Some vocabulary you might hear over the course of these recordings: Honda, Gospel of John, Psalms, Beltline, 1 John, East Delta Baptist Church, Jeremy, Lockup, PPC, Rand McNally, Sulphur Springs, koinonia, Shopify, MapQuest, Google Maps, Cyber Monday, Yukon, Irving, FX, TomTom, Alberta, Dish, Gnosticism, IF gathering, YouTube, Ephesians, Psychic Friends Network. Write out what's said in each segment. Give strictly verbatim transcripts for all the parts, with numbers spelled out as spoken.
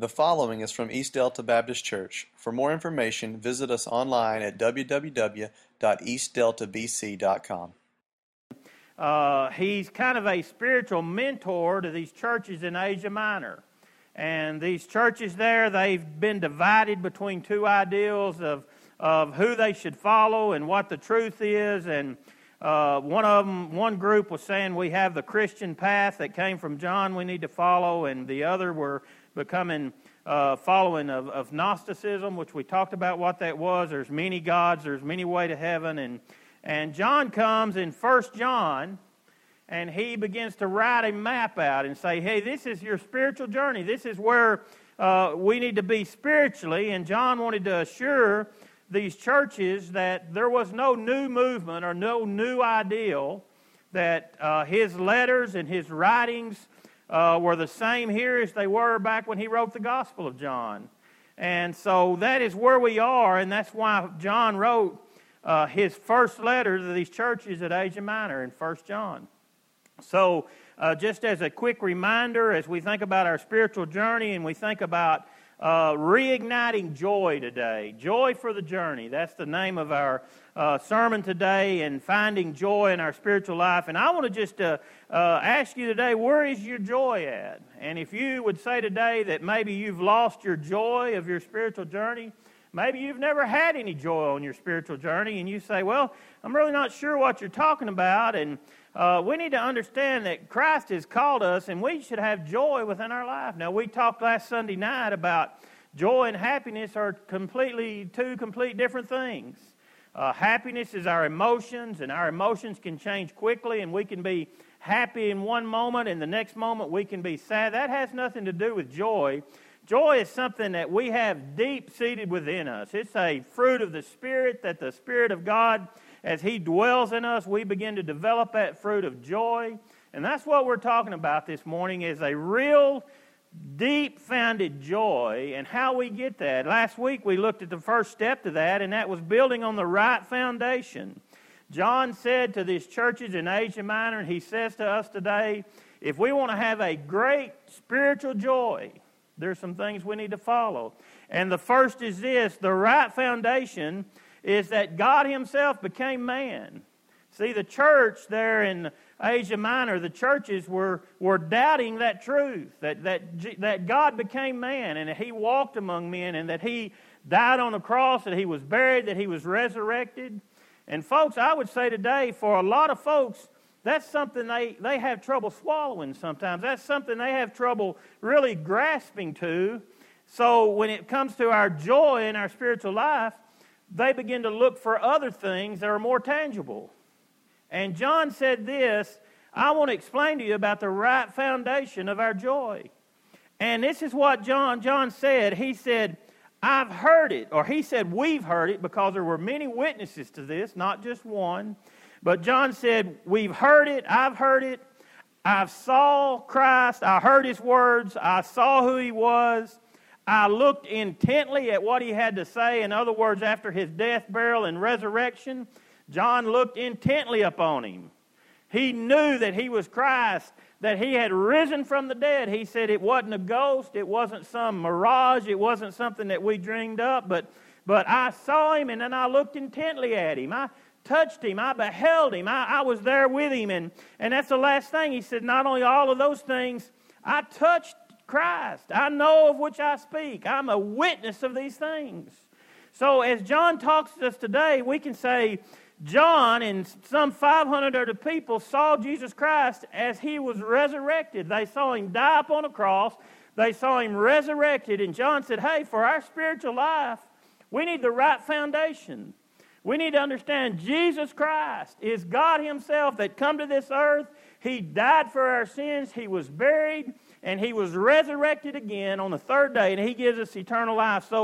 The following is from East Delta Baptist Church. For more information, visit us online at w w w dot east delta b c dot com. Uh, he's kind of a spiritual mentor to these churches in Asia Minor. And these churches there, they've been divided between two ideals of, of who they should follow and what the truth is. And uh, one of them, one group was saying, we have the Christian path that came from John we need to follow, and the other were becoming uh, following of, of Gnosticism, which we talked about what that was. There's many gods, there's many ways to heaven, and and John comes in First John, and he begins to write a map out and say, hey, this is your spiritual journey. This is where uh, we need to be spiritually, and John wanted to assure these churches that there was no new movement or no new ideal, that uh, his letters and his writings Uh, were the same here as they were back when he wrote the Gospel of John. And so that is where we are, and that's why John wrote uh, his first letter to these churches at Asia Minor in First John. So uh, just as a quick reminder, as we think about our spiritual journey and we think about uh, reigniting joy today, joy for the journey, that's the name of our Uh, sermon today, and finding joy in our spiritual life. And I want to just uh, uh, ask you today, where is your joy at? And if you would say today that maybe you've lost your joy of your spiritual journey, maybe you've never had any joy on your spiritual journey, and you say, well, I'm really not sure what you're talking about, and uh, we need to understand that Christ has called us, and we should have joy within our life. Now, we talked last Sunday night about joy and happiness are completely two complete different things. Uh, happiness is our emotions, and our emotions can change quickly, and we can be happy in one moment, and the next moment we can be sad. That has nothing to do with joy. Joy is something that we have deep-seated within us. It's a fruit of the Spirit, that the Spirit of God, as He dwells in us, we begin to develop that fruit of joy. And that's what we're talking about this morning, is a real deep-founded joy and how we get that. Last week we looked at the first step to that, and that was building on the right foundation. John said to these churches in Asia Minor, and he says to us today, if we want to have a great spiritual joy, there's some things we need to follow. And the first is this, the right foundation is that God Himself became man. See, the church there in Asia Minor, the churches were, were doubting that truth, that, that, that God became man, and that He walked among men, and that He died on the cross, that He was buried, that He was resurrected. And folks, I would say today, for a lot of folks, that's something they, they have trouble swallowing sometimes. That's something they have trouble really grasping to. So when it comes to our joy in our spiritual life, they begin to look for other things that are more tangible. And John said this, I want to explain to you about the right foundation of our joy. And this is what John John said. He said, I've heard it, or he said, we've heard it, because there were many witnesses to this, not just one. But John said, we've heard it, I've heard it, I saw Christ, I heard His words, I saw who He was, I looked intently at what He had to say. In other words, after His death, burial, and resurrection, John looked intently upon Him. He knew that He was Christ, that He had risen from the dead. He said it wasn't a ghost, it wasn't some mirage, it wasn't something that we dreamed up, but, but I saw Him, and then I looked intently at Him. I touched Him, I beheld Him, I, I was there with Him, and, and that's the last thing. He said, not only all of those things, I touched Christ. I know of which I speak. I'm a witness of these things. So as John talks to us today, we can say, John and some five hundred other people saw Jesus Christ as He was resurrected. They saw Him die upon a cross. They saw Him resurrected. And John said, hey, for our spiritual life, we need the right foundation. We need to understand Jesus Christ is God Himself that come to this earth. He died for our sins. He was buried, and He was resurrected again on the third day, and He gives us eternal life. So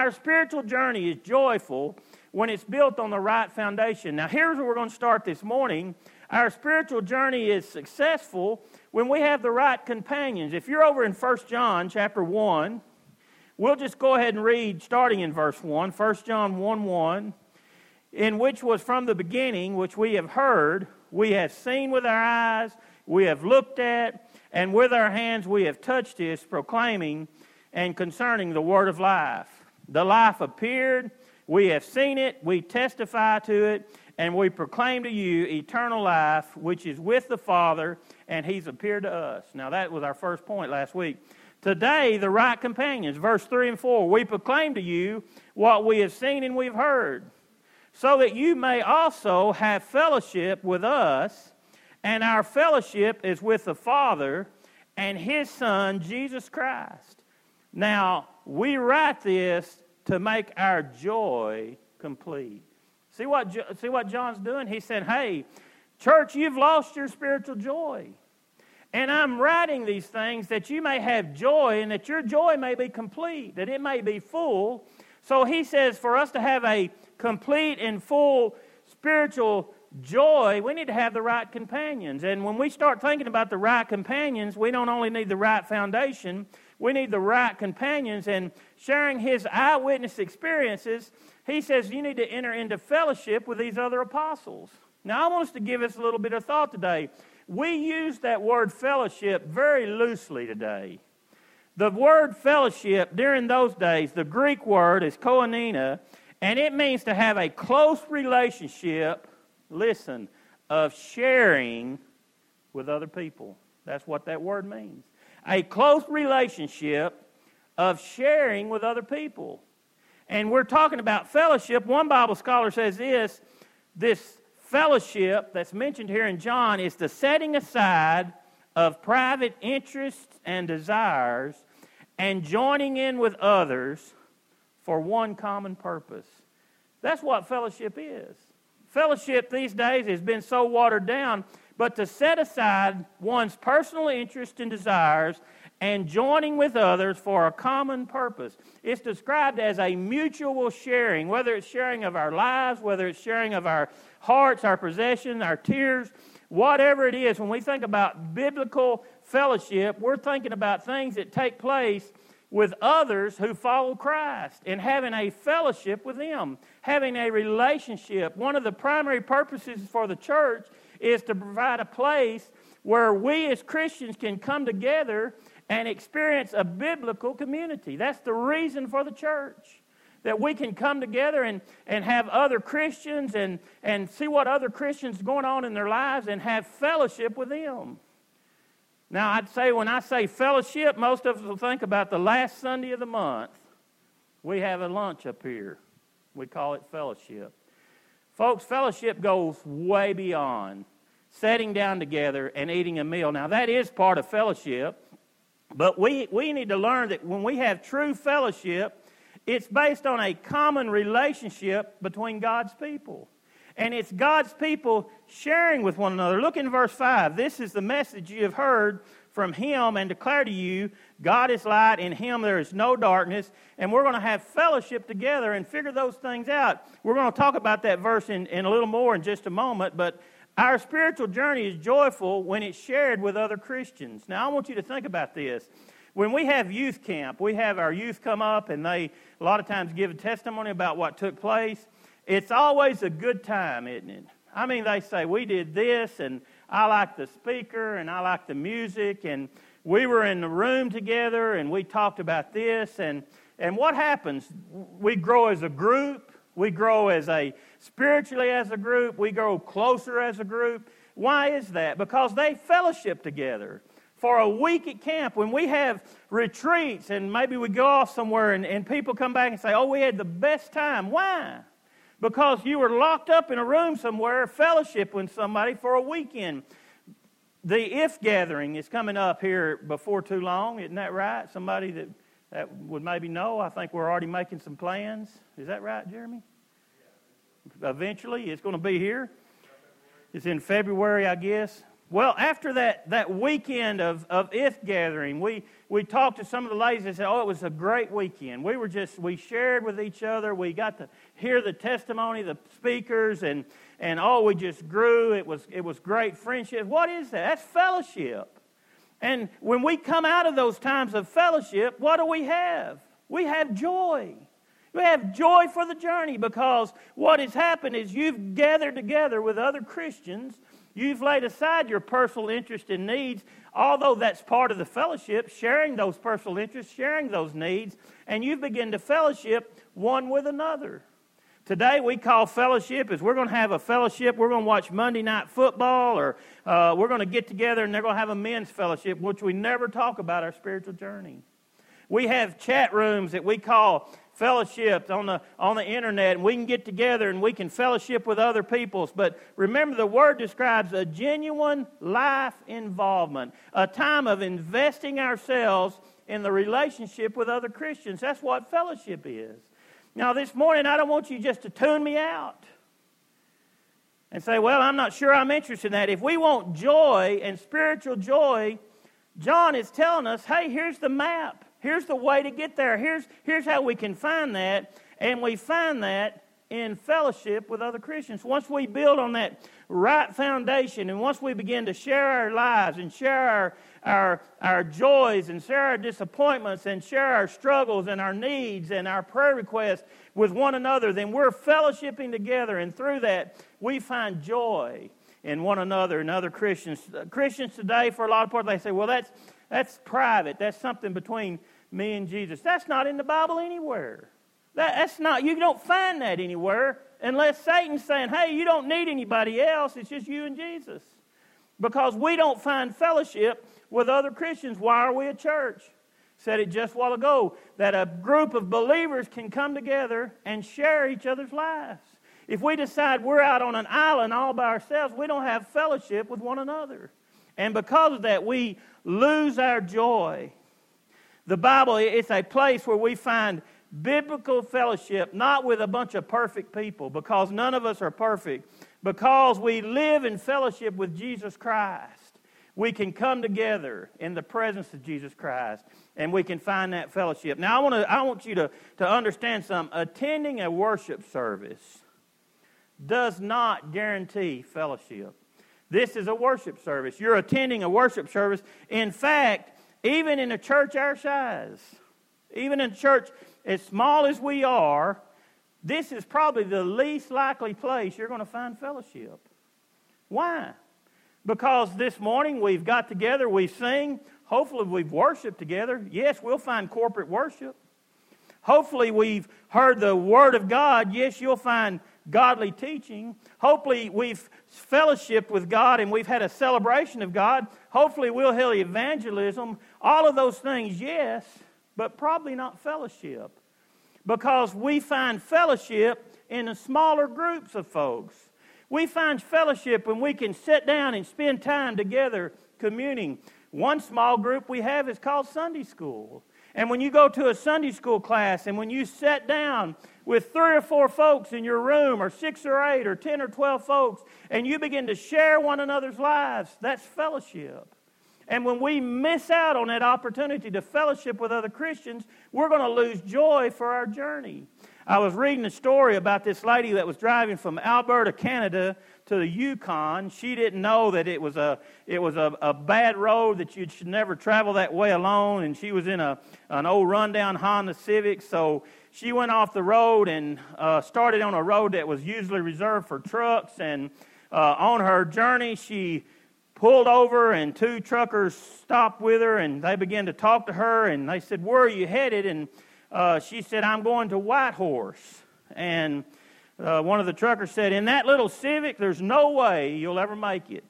our spiritual journey is joyful when it's built on the right foundation. Now, here's where we're going to start this morning. Our spiritual journey is successful when we have the right companions. If you're over in First John chapter one, we'll just go ahead and read starting in verse one, First John one one, in which was from the beginning, which we have heard, we have seen with our eyes, we have looked at, and with our hands we have touched this, proclaiming. and concerning the word of life. The life appeared, we have seen it, we testify to it, and we proclaim to you eternal life, which is with the Father, and he's appeared to us. Now, that was our first point last week. Today, the right companions, verse three and four, we proclaim to you what we have seen and we've heard, so that you may also have fellowship with us, and our fellowship is with the Father and his Son, Jesus Christ. Now, we write this to make our joy complete. See what, see what John's doing? He said, hey, church, you've lost your spiritual joy. And I'm writing these things that you may have joy and that your joy may be complete, that it may be full. So he says for us to have a complete and full spiritual joy, we need to have the right companions. And when we start thinking about the right companions, we don't only need the right foundation, we need the right companions. And sharing his eyewitness experiences, he says you need to enter into fellowship with these other apostles. Now, I want us to give us a little bit of thought today. We use that word fellowship very loosely today. The word fellowship during those days, the Greek word is koinonia, and it means to have a close relationship, listen, of sharing with other people. That's what that word means. A close relationship of sharing with other people. And we're talking about fellowship. One Bible scholar says this, this fellowship that's mentioned here in John is the setting aside of private interests and desires and joining in with others for one common purpose. That's what fellowship is. Fellowship these days has been so watered down, but to set aside one's personal interests and desires and joining with others for a common purpose. It's described as a mutual sharing, whether it's sharing of our lives, whether it's sharing of our hearts, our possessions, our tears, whatever it is. When we think about biblical fellowship, we're thinking about things that take place with others who follow Christ and having a fellowship with them, having a relationship. One of the primary purposes for the church is to provide a place where we as Christians can come together and experience a biblical community. That's the reason for the church, that we can come together and, and have other Christians and, and see what other Christians are going on in their lives and have fellowship with them. Now, I'd say when I say fellowship, most of us will think about the last Sunday of the month. We have a lunch up here. We call it fellowship. Folks, fellowship goes way beyond sitting down together and eating a meal. Now, that is part of fellowship, but we, we need to learn that when we have true fellowship, it's based on a common relationship between God's people. And it's God's people sharing with one another. Look in verse five. This is the message you have heard from him and declare to you, God is light, in him there is no darkness. And we're going to have fellowship together and figure those things out. We're going to talk about that verse in, in a little more in just a moment. But our spiritual journey is joyful when it's shared with other Christians. Now, I want you to think about this. When we have youth camp, we have our youth come up, and they a lot of times give a testimony about what took place. It's always a good time, isn't it? I mean, they say, we did this, and I like the speaker, and I like the music, and we were in the room together, and we talked about this. And, and what happens? We grow as a group. We grow as a spiritually as a group. We grow closer as a group. Why is that? Because they fellowship together. For a week at camp, when we have retreats, and maybe we go off somewhere, and, and people come back and say, oh, we had the best time. Why? Because you were locked up in a room somewhere, fellowship with somebody for a weekend. The I F gathering is coming up here before too long, isn't that right? Somebody that, that would maybe know, I think we're already making some plans. Is that right, Jeremy? Eventually, it's going to be here. It's in February, I guess. Well, after that, that weekend of, of I F gathering, we, we talked to some of the ladies and said, oh, it was a great weekend. We were just, we shared with each other. We got to hear the testimony, the speakers, and, and oh, we just grew. It was, it was great friendship. What is that? That's fellowship. And when we come out of those times of fellowship, what do we have? We have joy. We have joy for the journey, because what has happened is you've gathered together with other Christians. You've laid aside your personal interests and needs. although that's part of the fellowship, sharing those personal interests, sharing those needs, and you begin to fellowship one with another. Today we call fellowship is we're going to have a fellowship, we're going to watch Monday Night Football, or uh, we're going to get together and they're going to have a men's fellowship, which we never talk about our spiritual journey. We have chat rooms that we call fellowships on the on the internet, and we can get together and we can fellowship with other peoples. But remember, the Word describes a genuine life involvement, a time of investing ourselves in the relationship with other Christians. That's what fellowship is. Now, this morning, I don't want you just to tune me out and say, well, I'm not sure I'm interested in that. If we want joy and spiritual joy, John is telling us, hey, here's the map. Here's the way to get there. Here's, here's how we can find that. And we find that in fellowship with other Christians. Once we build on that right foundation, and once we begin to share our lives and share our, our, our joys and share our disappointments and share our struggles and our needs and our prayer requests with one another, then we're fellowshipping together. And through that, we find joy in one another and other Christians. Christians today, for a lot of people, they say, well, that's, that's private. That's something between me and Jesus. That's not in the Bible anywhere. That, that's not, you don't find that anywhere unless Satan's saying, hey, you don't need anybody else. It's just you and Jesus. Because we don't find fellowship with other Christians. Why are we a church? Said it just a while ago, that a group of believers can come together and share each other's lives. If we decide we're out on an island all by ourselves, we don't have fellowship with one another. And because of that, we lose our joy. The Bible, it's a place where we find biblical fellowship, not with a bunch of perfect people, because none of us are perfect. Because we live in fellowship with Jesus Christ, we can come together in the presence of Jesus Christ, and we can find that fellowship. Now, I want to, I want you to, to understand something. Attending a worship service does not guarantee fellowship. This is a worship service. You're attending a worship service. In fact, even in a church our size, even in a church as small as we are, this is probably the least likely place you're going to find fellowship. Why? Because this morning we've got together, we sing, hopefully we've worshiped together. Yes, we'll find corporate worship. Hopefully we've heard the Word of God. Yes, you'll find godly teaching. Hopefully we've fellowshiped with God and we've had a celebration of God. Hopefully we'll hear evangelism. All of those things, yes, but probably not fellowship, because we find fellowship in the smaller groups of folks. We find fellowship when we can sit down and spend time together communing. One small group we have is called Sunday school. And when you go to a Sunday school class and when you sit down with three or four folks in your room, or six or eight or ten or twelve folks, and you begin to share one another's lives, that's fellowship. And when we miss out on that opportunity to fellowship with other Christians, we're going to lose joy for our journey. I was reading a story about this lady that was driving from Alberta, Canada, to the Yukon. She didn't know that it was a it was a, a bad road, that you should never travel that way alone. And she was in a an old rundown Honda Civic, so she went off the road and uh, started on a road that was usually reserved for trucks. And uh, on her journey, she pulled over, and two truckers stopped with her, and they began to talk to her. And they said, "Where are you headed?" And uh, she said, "I'm going to Whitehorse." And Uh, one of the truckers said, "In that little Civic, there's no way you'll ever make it.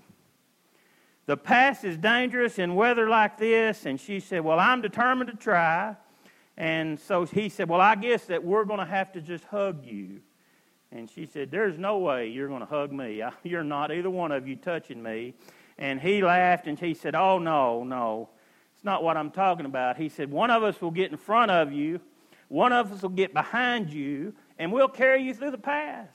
The pass is dangerous in weather like this." And she said, "Well, I'm determined to try." And so he said, "Well, I guess that we're going to have to just hug you." And she said, "There's no way you're going to hug me. I, you're not, either one of you, touching me." And he laughed and he said, "Oh, no, no, it's not what I'm talking about." He said, "One of us will get in front of you, one of us will get behind you, and we'll carry you through the pass."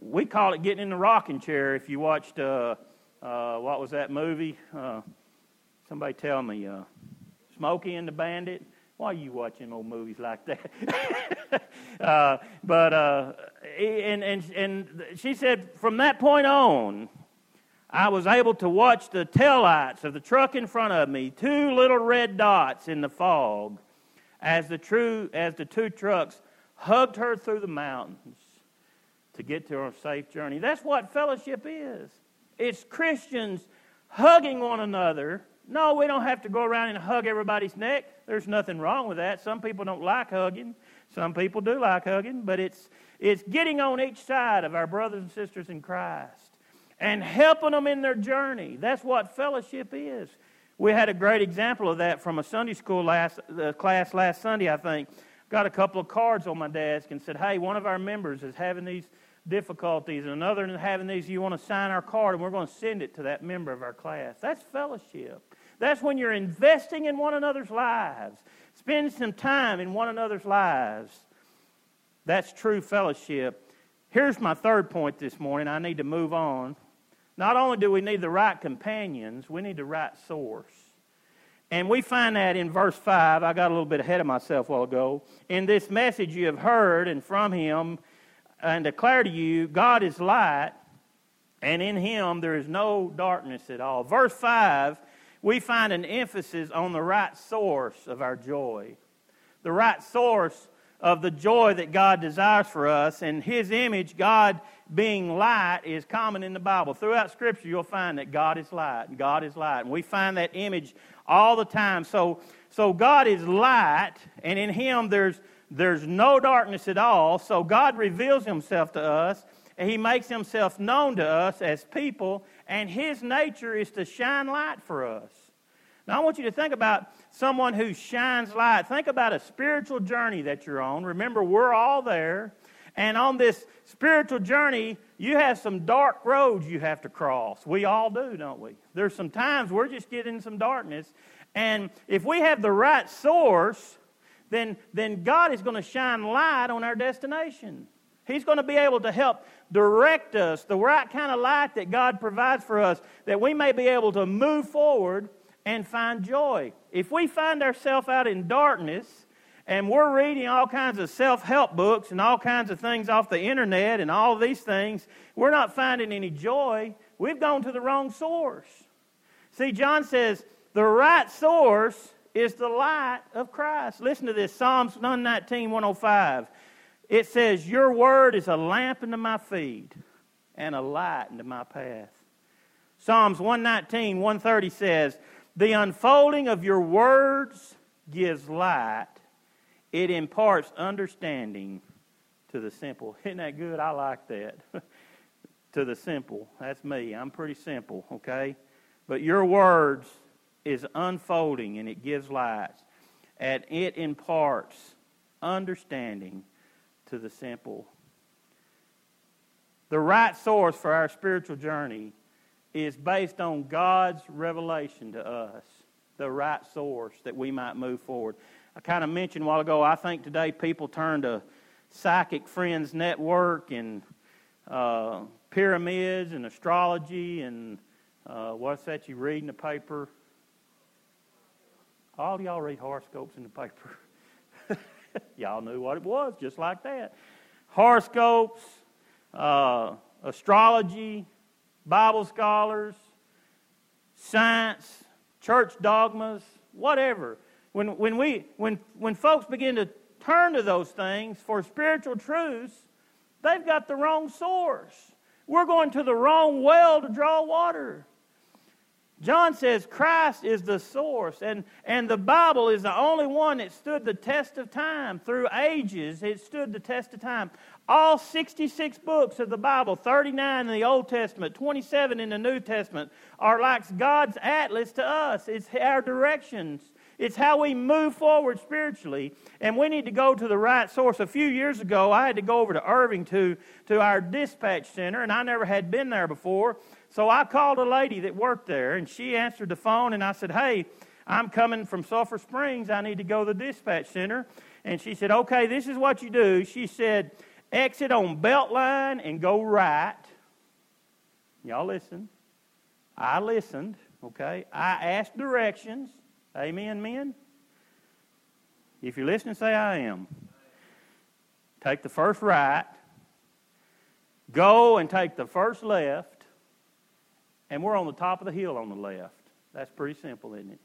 We call it getting in the rocking chair. If you watched, uh, uh, what was that movie? Uh, somebody tell me, uh, Smokey and the Bandit. Why are you watching old movies like that? uh, but uh, and and and she said, "From that point on, I was able to watch the taillights of the truck in front of me, two little red dots in the fog, as the true as the two trucks hugged her through the mountains to get to her safe journey." That's what fellowship is. It's Christians hugging one another No, we don't have to go around and hug everybody's neck. There's nothing wrong with that. Some people don't like hugging. Some people do like hugging, but it's it's getting on each side of our brothers and sisters in Christ and helping them in their journey. That's what fellowship is. We had a great example of that from a Sunday school last, uh, class last Sunday, I think. Got a couple of cards on my desk and said, hey, one of our members is having these difficulties and another is having these. You want to sign our card, and we're going to send it to that member of our class. That's fellowship. That's when you're investing in one another's lives, spending some time in one another's lives. That's true fellowship. Here's my third point this morning. I need to move on. Not only do we need the right companions, we need the right source. And we find that in verse five. I got a little bit ahead of myself a while ago. In this message you have heard, and from him, and declare to you, God is light, and in him there is no darkness at all. Verse five, we find an emphasis on the right source of our joy. The right source of the joy that God desires for us, and his image, God being light, is common in the Bible. Throughout Scripture, you'll find that God is light, and God is light, and we find that image all the time. So, so God is light, and in him there's there's no darkness at all. So God reveals himself to us, and he makes himself known to us as people, and his nature is to shine light for us. Now, I want you to think about someone who shines light. Think about a spiritual journey that you're on. Remember, we're all there. And on this spiritual journey, you have some dark roads you have to cross. We all do, don't we? There's some times we're just getting some darkness. And if we have the right source, then, then God is going to shine light on our destination. He's going to be able to help direct us, the right kind of light that God provides for us, that we may be able to move forward and find joy. If we find ourselves out in darkness and we're reading all kinds of self-help books and all kinds of things off the internet and all these things, we're not finding any joy. We've gone to the wrong source. See, John says, the right source is the light of Christ. Listen to this, Psalms one nineteen, one oh five. It says, your word is a lamp unto my feet and a light unto my path. Psalms one nineteen, one thirty says, the unfolding of your words gives light. It imparts understanding to the simple. Isn't that good? I like that. To the simple. That's me. I'm pretty simple, okay? But your words is unfolding, and it gives light. And it imparts understanding to the simple. The right source for our spiritual journey is based on God's revelation to us, the right source that we might move forward. I kind of mentioned a while ago, I think today people turn to Psychic Friends Network and uh, pyramids and astrology and uh, what's that you read in the paper? All of y'all read horoscopes in the paper. Y'all knew what it was, just like that. Horoscopes, uh, astrology, Bible scholars, science, church dogmas, whatever. When when we when when folks begin to turn to those things for spiritual truths, they've got the wrong source. We're going to the wrong well to draw water. John says Christ is the source, and, and the Bible is the only one that stood the test of time. Through ages, it stood the test of time. All sixty-six books of the Bible, thirty-nine in the Old Testament, twenty-seven in the New Testament, are like God's atlas to us. It's our directions. It's how we move forward spiritually, and we need to go to the right source. A few years ago, I had to go over to Irving to, to our dispatch center, and I never had been there before. So I called a lady that worked there, and she answered the phone, and I said, hey, I'm coming from Sulphur Springs. I need to go to the dispatch center. And she said, okay, this is what you do. She said, exit on Beltline and go right. Y'all listen. I listened, okay? I asked directions. Amen, men? If you're listening, say I am. Take the first right. Go and take the first left. And we're on the top of the hill on the left. That's pretty simple, isn't it?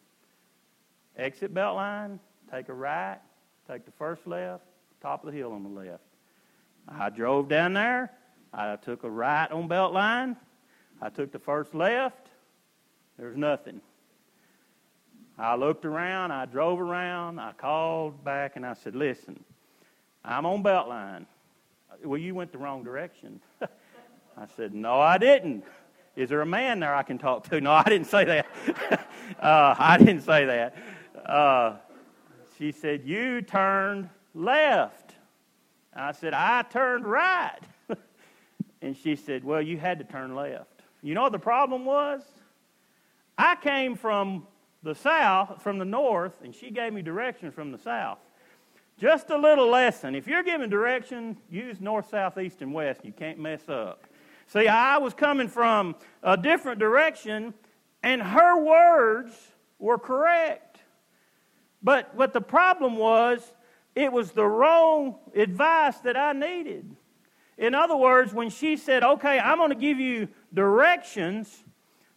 Exit Beltline, take a right, take the first left, top of the hill on the left. I drove down there. I took a right on Beltline. I took the first left. There's nothing. I looked around, I drove around, I called back, and I said, listen, I'm on Beltline. Well, you went the wrong direction. I said, no, I didn't. Is there a man there I can talk to? No, I didn't say that. uh, I didn't say that. Uh, she said, you turned left. I said, I turned right. And she said, well, you had to turn left. You know what the problem was? I came from the south, from the north, and she gave me directions from the south. Just a little lesson. If you're giving direction, use north, south, east, and west. You can't mess up. See, I was coming from a different direction, and her words were correct. But what the problem was, it was the wrong advice that I needed. In other words, when she said, okay, I'm going to give you directions,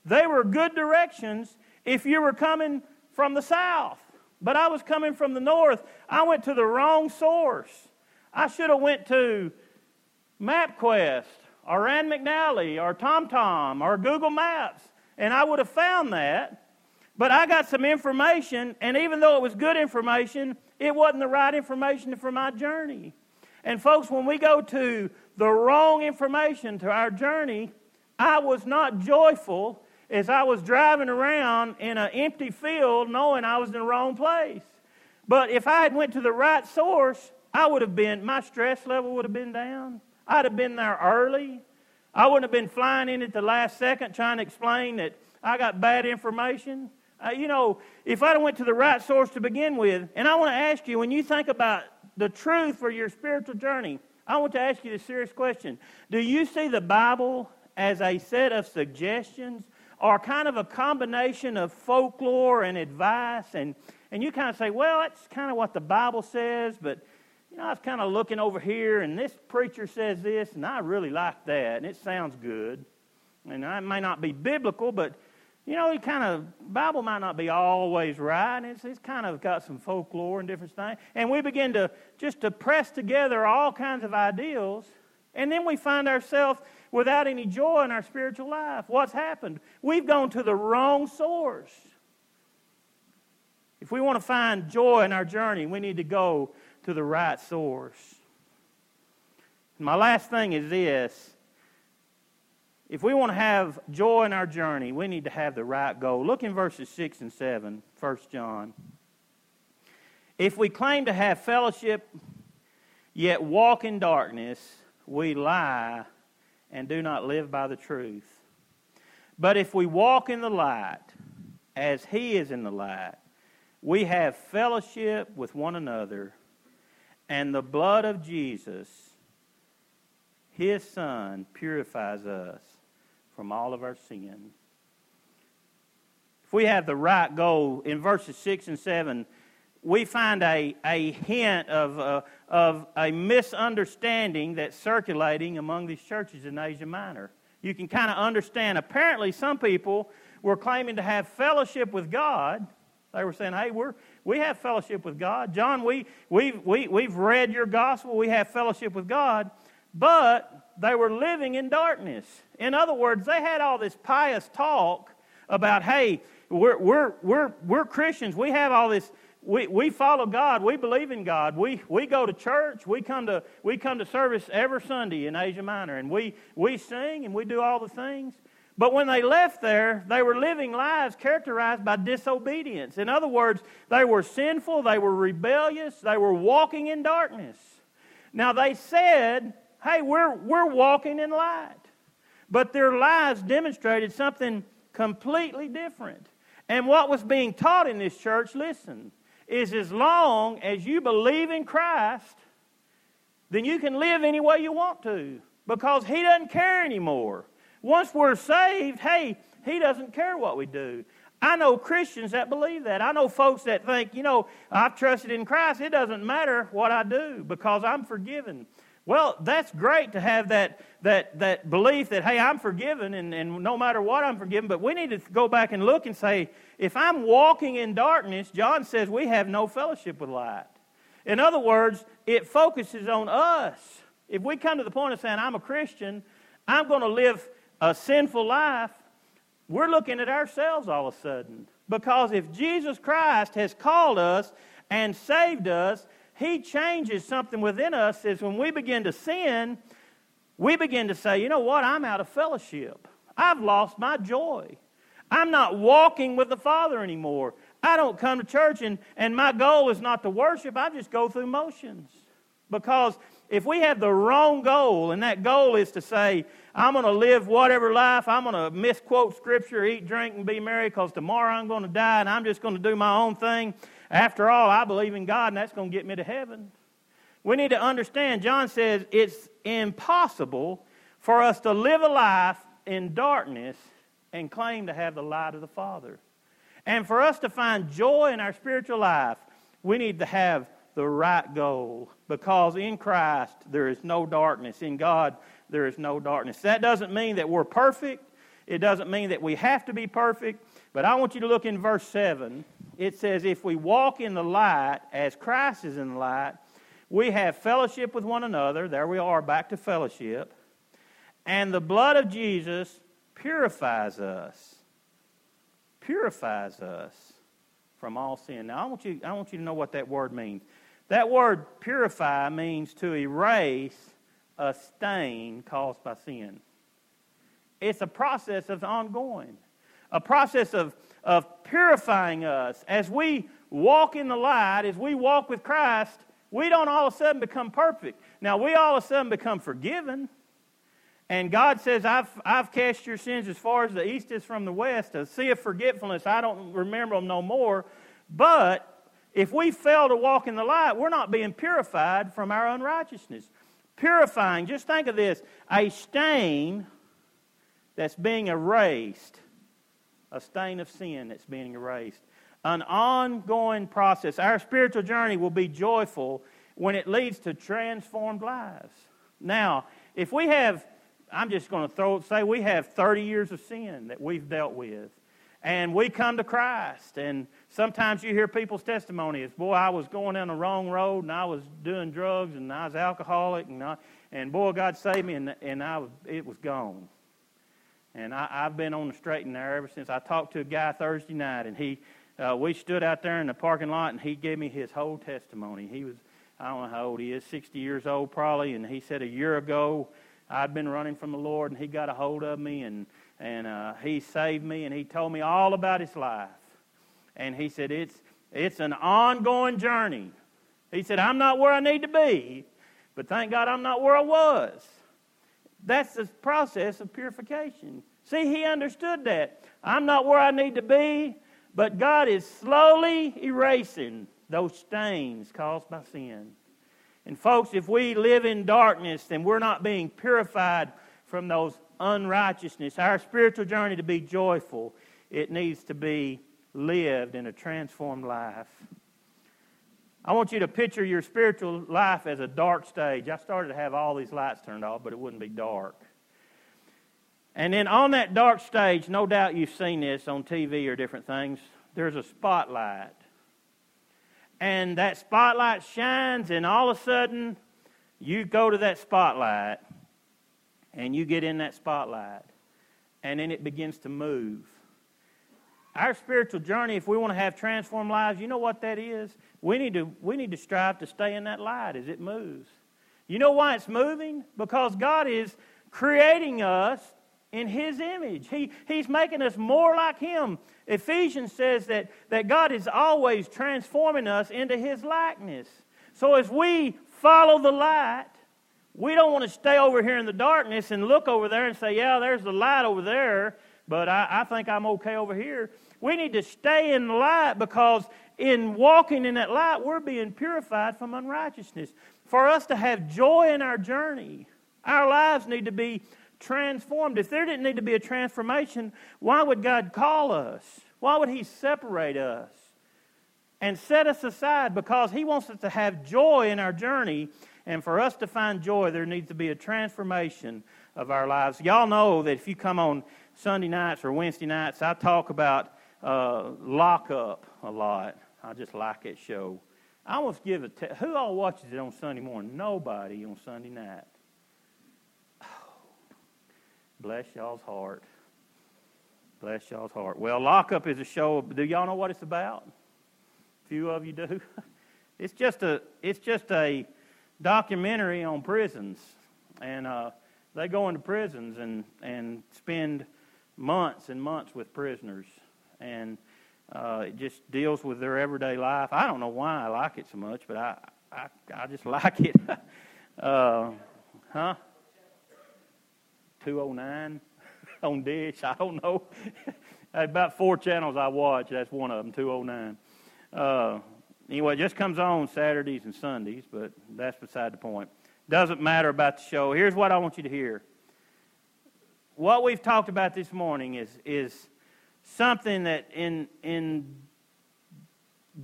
they were good directions if you were coming from the south. But I was coming from the north. I went to the wrong source. I should have went to MapQuest or Rand McNally or TomTom or Google Maps, and I would have found that. But I got some information, and even though it was good information, it wasn't the right information for my journey. And folks, when we go to the wrong information to our journey, I was not joyful as I was driving around in an empty field knowing I was in the wrong place. But if I had went to the right source, I would have been, my stress level would have been down. I'd have been there early. I wouldn't have been flying in at the last second trying to explain that I got bad information. Uh, you know, if I'd have went to the right source to begin with, and I want to ask you, when you think about the truth for your spiritual journey, I want to ask you this serious question. Do you see the Bible as a set of suggestions or kind of a combination of folklore and advice? And, and you kind of say, well, that's kind of what the Bible says, but, you know, I was kind of looking over here, and this preacher says this, and I really like that, and it sounds good. And it may not be biblical, but, you know, it kind of, Bible might not be always right, and it's, it's kind of got some folklore and different things. And we begin to just to press together all kinds of ideals, and then we find ourselves without any joy in our spiritual life. What's happened? We've gone to the wrong source. If we want to find joy in our journey, we need to go to the right source. My last thing is this. If we want to have joy in our journey, we need to have the right goal. Look in verses six and seven, First John. If we claim to have fellowship, yet walk in darkness, we lie and do not live by the truth. But if we walk in the light, as he is in the light, we have fellowship with one another, and the blood of Jesus, his Son, purifies us from all of our sin. If we have the right goal, in verses six and seven, we find a, a hint of a, of a misunderstanding that's circulating among these churches in Asia Minor. You can kind of understand. Apparently, some people were claiming to have fellowship with God. They were saying, hey, we're, we have fellowship with God. John, we, we, we, we've read your gospel. We have fellowship with God. But they were living in darkness. In other words, they had all this pious talk about, hey, we're, we're, we're, we're Christians. We have all this... We we follow God. We believe in God. We we go to church. We come to we come to service every Sunday in Asia Minor, and we we sing and we do all the things. But when they left there, they were living lives characterized by disobedience. In other words, they were sinful. They were rebellious. They were walking in darkness. Now they said, "Hey, we're we're walking in light," but their lives demonstrated something completely different. And what was being taught in this church? Listen. Is as long as you believe in Christ, then you can live any way you want to, because he doesn't care anymore. Once we're saved, hey, he doesn't care what we do. I know Christians that believe that. I know folks that think, you know, I've trusted in Christ. It doesn't matter what I do because I'm forgiven. Well, that's great to have that that that belief that, hey, I'm forgiven, and, and no matter what, I'm forgiven. But we need to go back and look and say, if I'm walking in darkness, John says we have no fellowship with light. In other words, it focuses on us. If we come to the point of saying, I'm a Christian, I'm going to live a sinful life, we're looking at ourselves all of a sudden. Because if Jesus Christ has called us and saved us, He changes something within us. Is when we begin to sin, we begin to say, you know what, I'm out of fellowship. I've lost my joy. I'm not walking with the Father anymore. I don't come to church, and, and my goal is not to worship. I just go through motions. Because if we have the wrong goal, and that goal is to say, I'm going to live whatever life, I'm going to misquote Scripture, eat, drink, and be merry, because tomorrow I'm going to die, and I'm just going to do my own thing. After all, I believe in God, and that's going to get me to heaven. We need to understand, John says, it's impossible for us to live a life in darkness and claim to have the light of the Father. And for us to find joy in our spiritual life, we need to have the right goal, because in Christ there is no darkness. In God there is no darkness. That doesn't mean that we're perfect. It doesn't mean that we have to be perfect. But I want you to look in verse seven. It says, if we walk in the light as Christ is in the light, we have fellowship with one another. There we are, back to fellowship. And the blood of Jesus purifies us, purifies us from all sin. Now, I want you, I want you to know what that word means. That word purify means to erase a stain caused by sin. It's a process that's ongoing, a process of, of purifying us. As we walk in the light, as we walk with Christ, we don't all of a sudden become perfect. Now, we all of a sudden become forgiven. And God says, I've, I've cast your sins as far as the east is from the west, a sea of forgetfulness, I don't remember them no more. But if we fail to walk in the light, we're not being purified from our unrighteousness. Purifying, just think of this, a stain that's being erased, a stain of sin that's being erased. An ongoing process. Our spiritual journey will be joyful when it leads to transformed lives. Now, if we have... I'm just going to throw say we have thirty years of sin that we've dealt with, and we come to Christ, and sometimes you hear people's testimonies, boy, I was going down the wrong road, and I was doing drugs, and I was alcoholic, and I, and boy, God saved me, and, and I was, it was gone. And I, I've been on the straight and narrow ever since. I talked to a guy Thursday night, and he uh, we stood out there in the parking lot, and he gave me his whole testimony. He was, I don't know how old he is, sixty years old probably, and he said a year ago, I'd been running from the Lord, and he got a hold of me, and and uh, he saved me, and he told me all about his life. And he said, it's it's an ongoing journey. He said, I'm not where I need to be, but thank God I'm not where I was. That's the process of purification. See, he understood that. I'm not where I need to be, but God is slowly erasing those stains caused by sin. And folks, if we live in darkness, then we're not being purified from those unrighteousness. Our spiritual journey to be joyful, it needs to be lived in a transformed life. I want you to picture your spiritual life as a dark stage. I started to have all these lights turned off, but it wouldn't be dark. And then on that dark stage, no doubt you've seen this on T V or different things, there's a spotlight. And that spotlight shines, and all of a sudden, you go to that spotlight, and you get in that spotlight, and then it begins to move. Our spiritual journey, if we want to have transformed lives, you know what that is? We need to, we need to strive to stay in that light as it moves. You know why it's moving? Because God is creating us in His image. He, he's making us more like Him. Ephesians says that, that God is always transforming us into His likeness. So as we follow the light, we don't want to stay over here in the darkness and look over there and say, yeah, there's the light over there, but I, I think I'm okay over here. We need to stay in the light, because in walking in that light, we're being purified from unrighteousness. For us to have joy in our journey, our lives need to be transformed. If there didn't need to be a transformation, why would God call us? Why would He separate us and set us aside? Because He wants us to have joy in our journey, and for us to find joy, there needs to be a transformation of our lives. Y'all know that if you come on Sunday nights or Wednesday nights, I talk about uh, Lockup a lot. I just like that show. I almost give a t- who all watches it on Sunday morning? Nobody on Sunday night. Bless y'all's heart. Bless y'all's heart. Well, Lockup is a show. Of, do y'all know what it's about? A few of you do. It's just a it's just a documentary on prisons, and uh, they go into prisons and and spend months and months with prisoners, and uh, it just deals with their everyday life. I don't know why I like it so much, but I I, I just like it. uh, huh? two oh nine on Dish. I don't know. About four channels I watch. That's one of them. two oh nine. Uh, anyway, it just comes on Saturdays and Sundays, but that's beside the point. Doesn't matter about the show. Here's what I want you to hear. What we've talked about this morning is is something that in in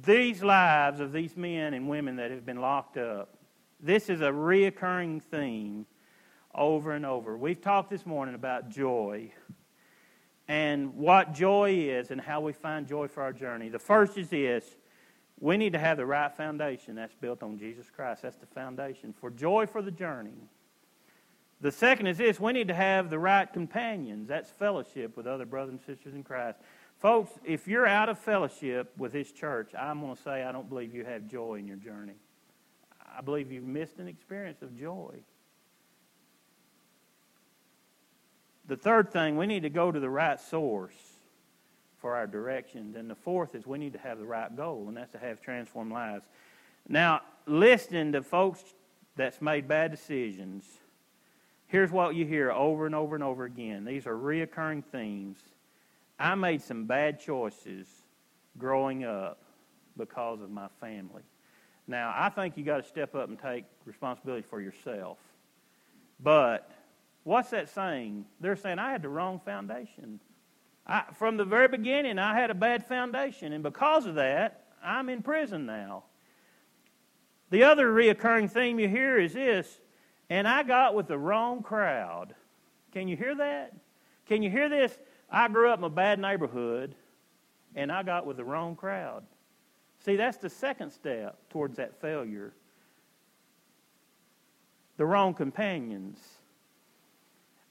these lives of these men and women that have been locked up, this is a reoccurring theme. Over and over. We've talked this morning about joy and what joy is and how we find joy for our journey. The first is this. We need to have the right foundation that's built on Jesus Christ. That's the foundation for joy for the journey. The second is this. We need to have the right companions. That's fellowship with other brothers and sisters in Christ. Folks, if you're out of fellowship with this church, I'm going to say I don't believe you have joy in your journey. I believe you've missed an experience of joy. The third thing, we need to go to the right source for our direction. And the fourth is we need to have the right goal, and that's to have transformed lives. Now, listening to folks that's made bad decisions, here's what you hear over and over and over again. These are reoccurring themes. I made some bad choices growing up because of my family. Now, I think you got to step up and take responsibility for yourself. But what's that saying? They're saying, I had the wrong foundation. I, from the very beginning, I had a bad foundation, and because of that, I'm in prison now. The other reoccurring theme you hear is this, and I got with the wrong crowd. Can you hear that? Can you hear this? I grew up in a bad neighborhood, and I got with the wrong crowd. See, that's the second step towards that failure. The wrong companions.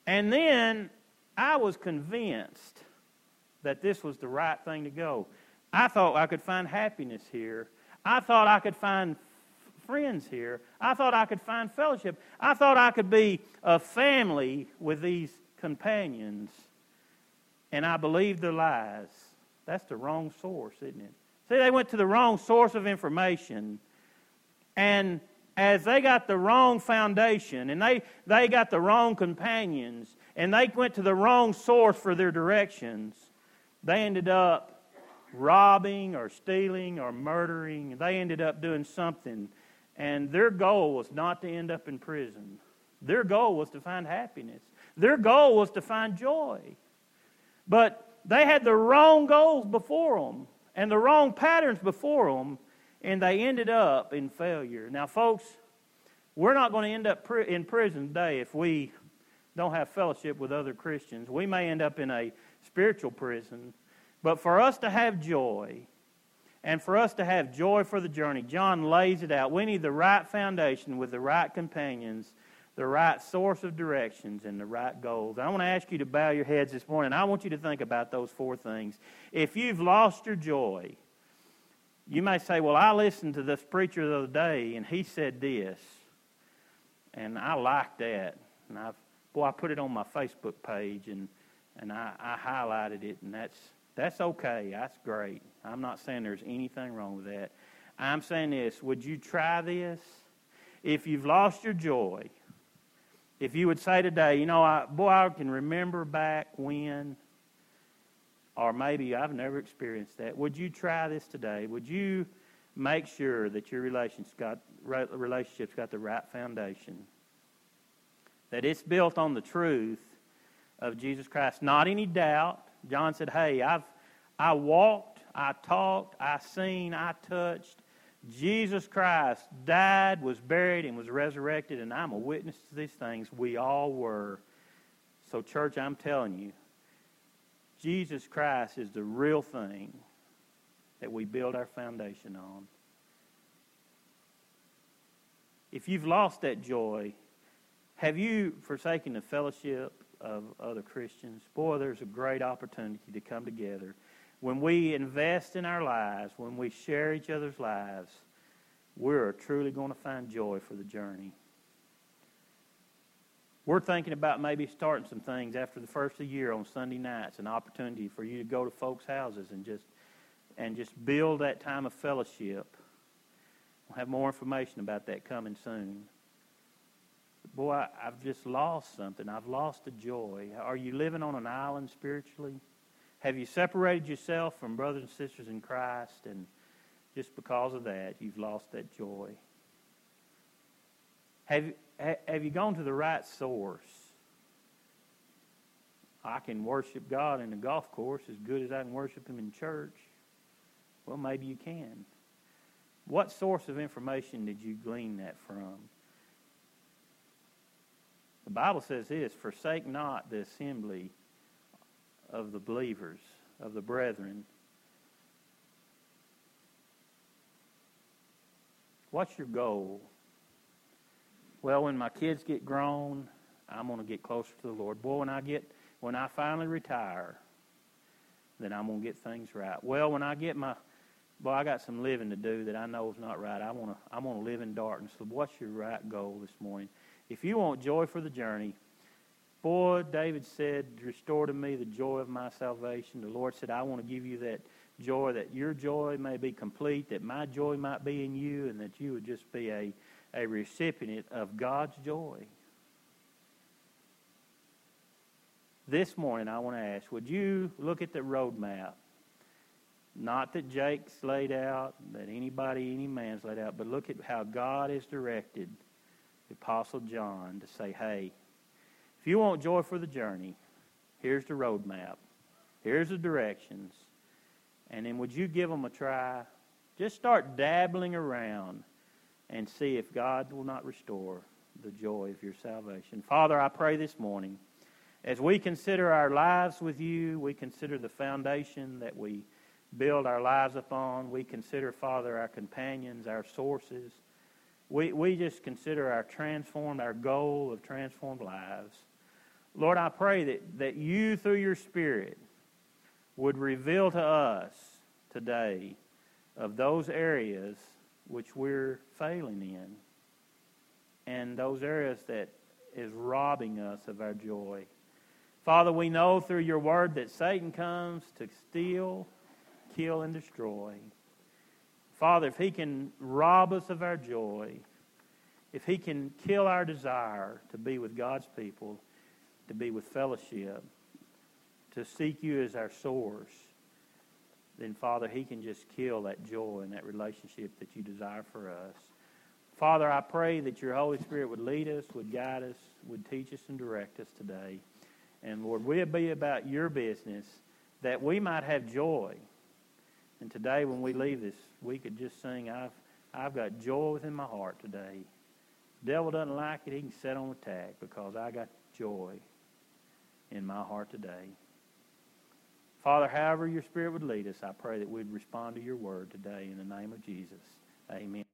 And then I was convinced that this was the right thing to go. I thought I could find happiness here. I thought I could find f- friends here. I thought I could find fellowship. I thought I could be a family with these companions. And I believed the lies. That's the wrong source, isn't it? See, they went to the wrong source of information. And as they got the wrong foundation, and they, they got the wrong companions, and they went to the wrong source for their directions, they ended up robbing or stealing or murdering. They ended up doing something, and their goal was not to end up in prison. Their goal was to find happiness. Their goal was to find joy. But they had the wrong goals before them and the wrong patterns before them, and they ended up in failure. Now, folks, we're not going to end up pri- in prison today if we don't have fellowship with other Christians. We may end up in a spiritual prison. But for us to have joy, and for us to have joy for the journey, John lays it out. We need the right foundation with the right companions, the right source of directions, and the right goals. I want to ask you to bow your heads this morning. I want you to think about those four things. If you've lost your joy, you may say, well, I listened to this preacher the other day, and he said this, and I liked that. And I, boy, I put it on my Facebook page, and, and I, I highlighted it, and that's, that's okay. That's great. I'm not saying there's anything wrong with that. I'm saying this, would you try this? If you've lost your joy, if you would say today, you know, I, boy, I can remember back when, or maybe I've never experienced that. Would you try this today? Would you make sure that your relationship's got, relationship's got the right foundation? That it's built on the truth of Jesus Christ, not any doubt. John said, hey, I've I walked, I talked, I seen, I touched. Jesus Christ died, was buried, and was resurrected, and I'm a witness to these things. We all were. So, church, I'm telling you, Jesus Christ is the real thing that we build our foundation on. If you've lost that joy, have you forsaken the fellowship of other Christians. Boy, there's a great opportunity to come together. When we invest in our lives, when we share each other's lives, we're truly going to find joy for the journey. We're thinking about maybe starting some things after the first of the year on Sunday nights, an opportunity for you to go to folks' houses and just and just build that time of fellowship. We'll have more information about that coming soon. Boy, I, I've just lost something. I've lost a joy. Are you living on an island spiritually? Have you separated yourself from brothers and sisters in Christ, and just because of that, you've lost that joy? Have you, have you gone to the right source? I can worship God in a golf course as good as I can worship Him in church. Well, maybe you can. What source of information did you glean that from? The Bible says this, forsake not the assembly of the believers, of the brethren. What's your goal? Well, when my kids get grown, I'm going to get closer to the Lord. Boy, when I get, when I finally retire, then I'm going to get things right. Well, when I get my, boy, I got some living to do that I know is not right. I want to, I want to live in darkness. So what's your right goal this morning? If you want joy for the journey, boy, David said, restore to me the joy of my salvation. The Lord said, I want to give you that joy, that your joy may be complete, that my joy might be in you, and that you would just be a, a recipient of God's joy. This morning, I want to ask, would you look at the roadmap? Not that Jake's laid out, that anybody, any man's laid out, but look at how God has directed the Apostle John to say, hey, if you want joy for the journey, here's the roadmap. Here's the directions. And then would you give them a try? Just start dabbling around and see if God will not restore the joy of your salvation. Father, I pray this morning, as we consider our lives with you, we consider the foundation that we build our lives upon. We consider, Father, our companions, our sources. We, we just consider our transformed, our goal of transformed lives. Lord, I pray that, that you, through your Spirit, would reveal to us today of those areas which we're failing in and those areas that is robbing us of our joy. Father, we know through your word that Satan comes to steal, kill, and destroy. Father, if he can rob us of our joy, if he can kill our desire to be with God's people, to be with fellowship, to seek you as our source, then, Father, he can just kill that joy and that relationship that you desire for us. Father, I pray that your Holy Spirit would lead us, would guide us, would teach us and direct us today. And, Lord, we'll be about your business that we might have joy. And today when we leave this, we could just sing, I've, I've got joy within my heart today. The devil doesn't like it. He can set on attack because I got joy in my heart today. Father, however your Spirit would lead us, I pray that we'd respond to your word today in the name of Jesus. Amen.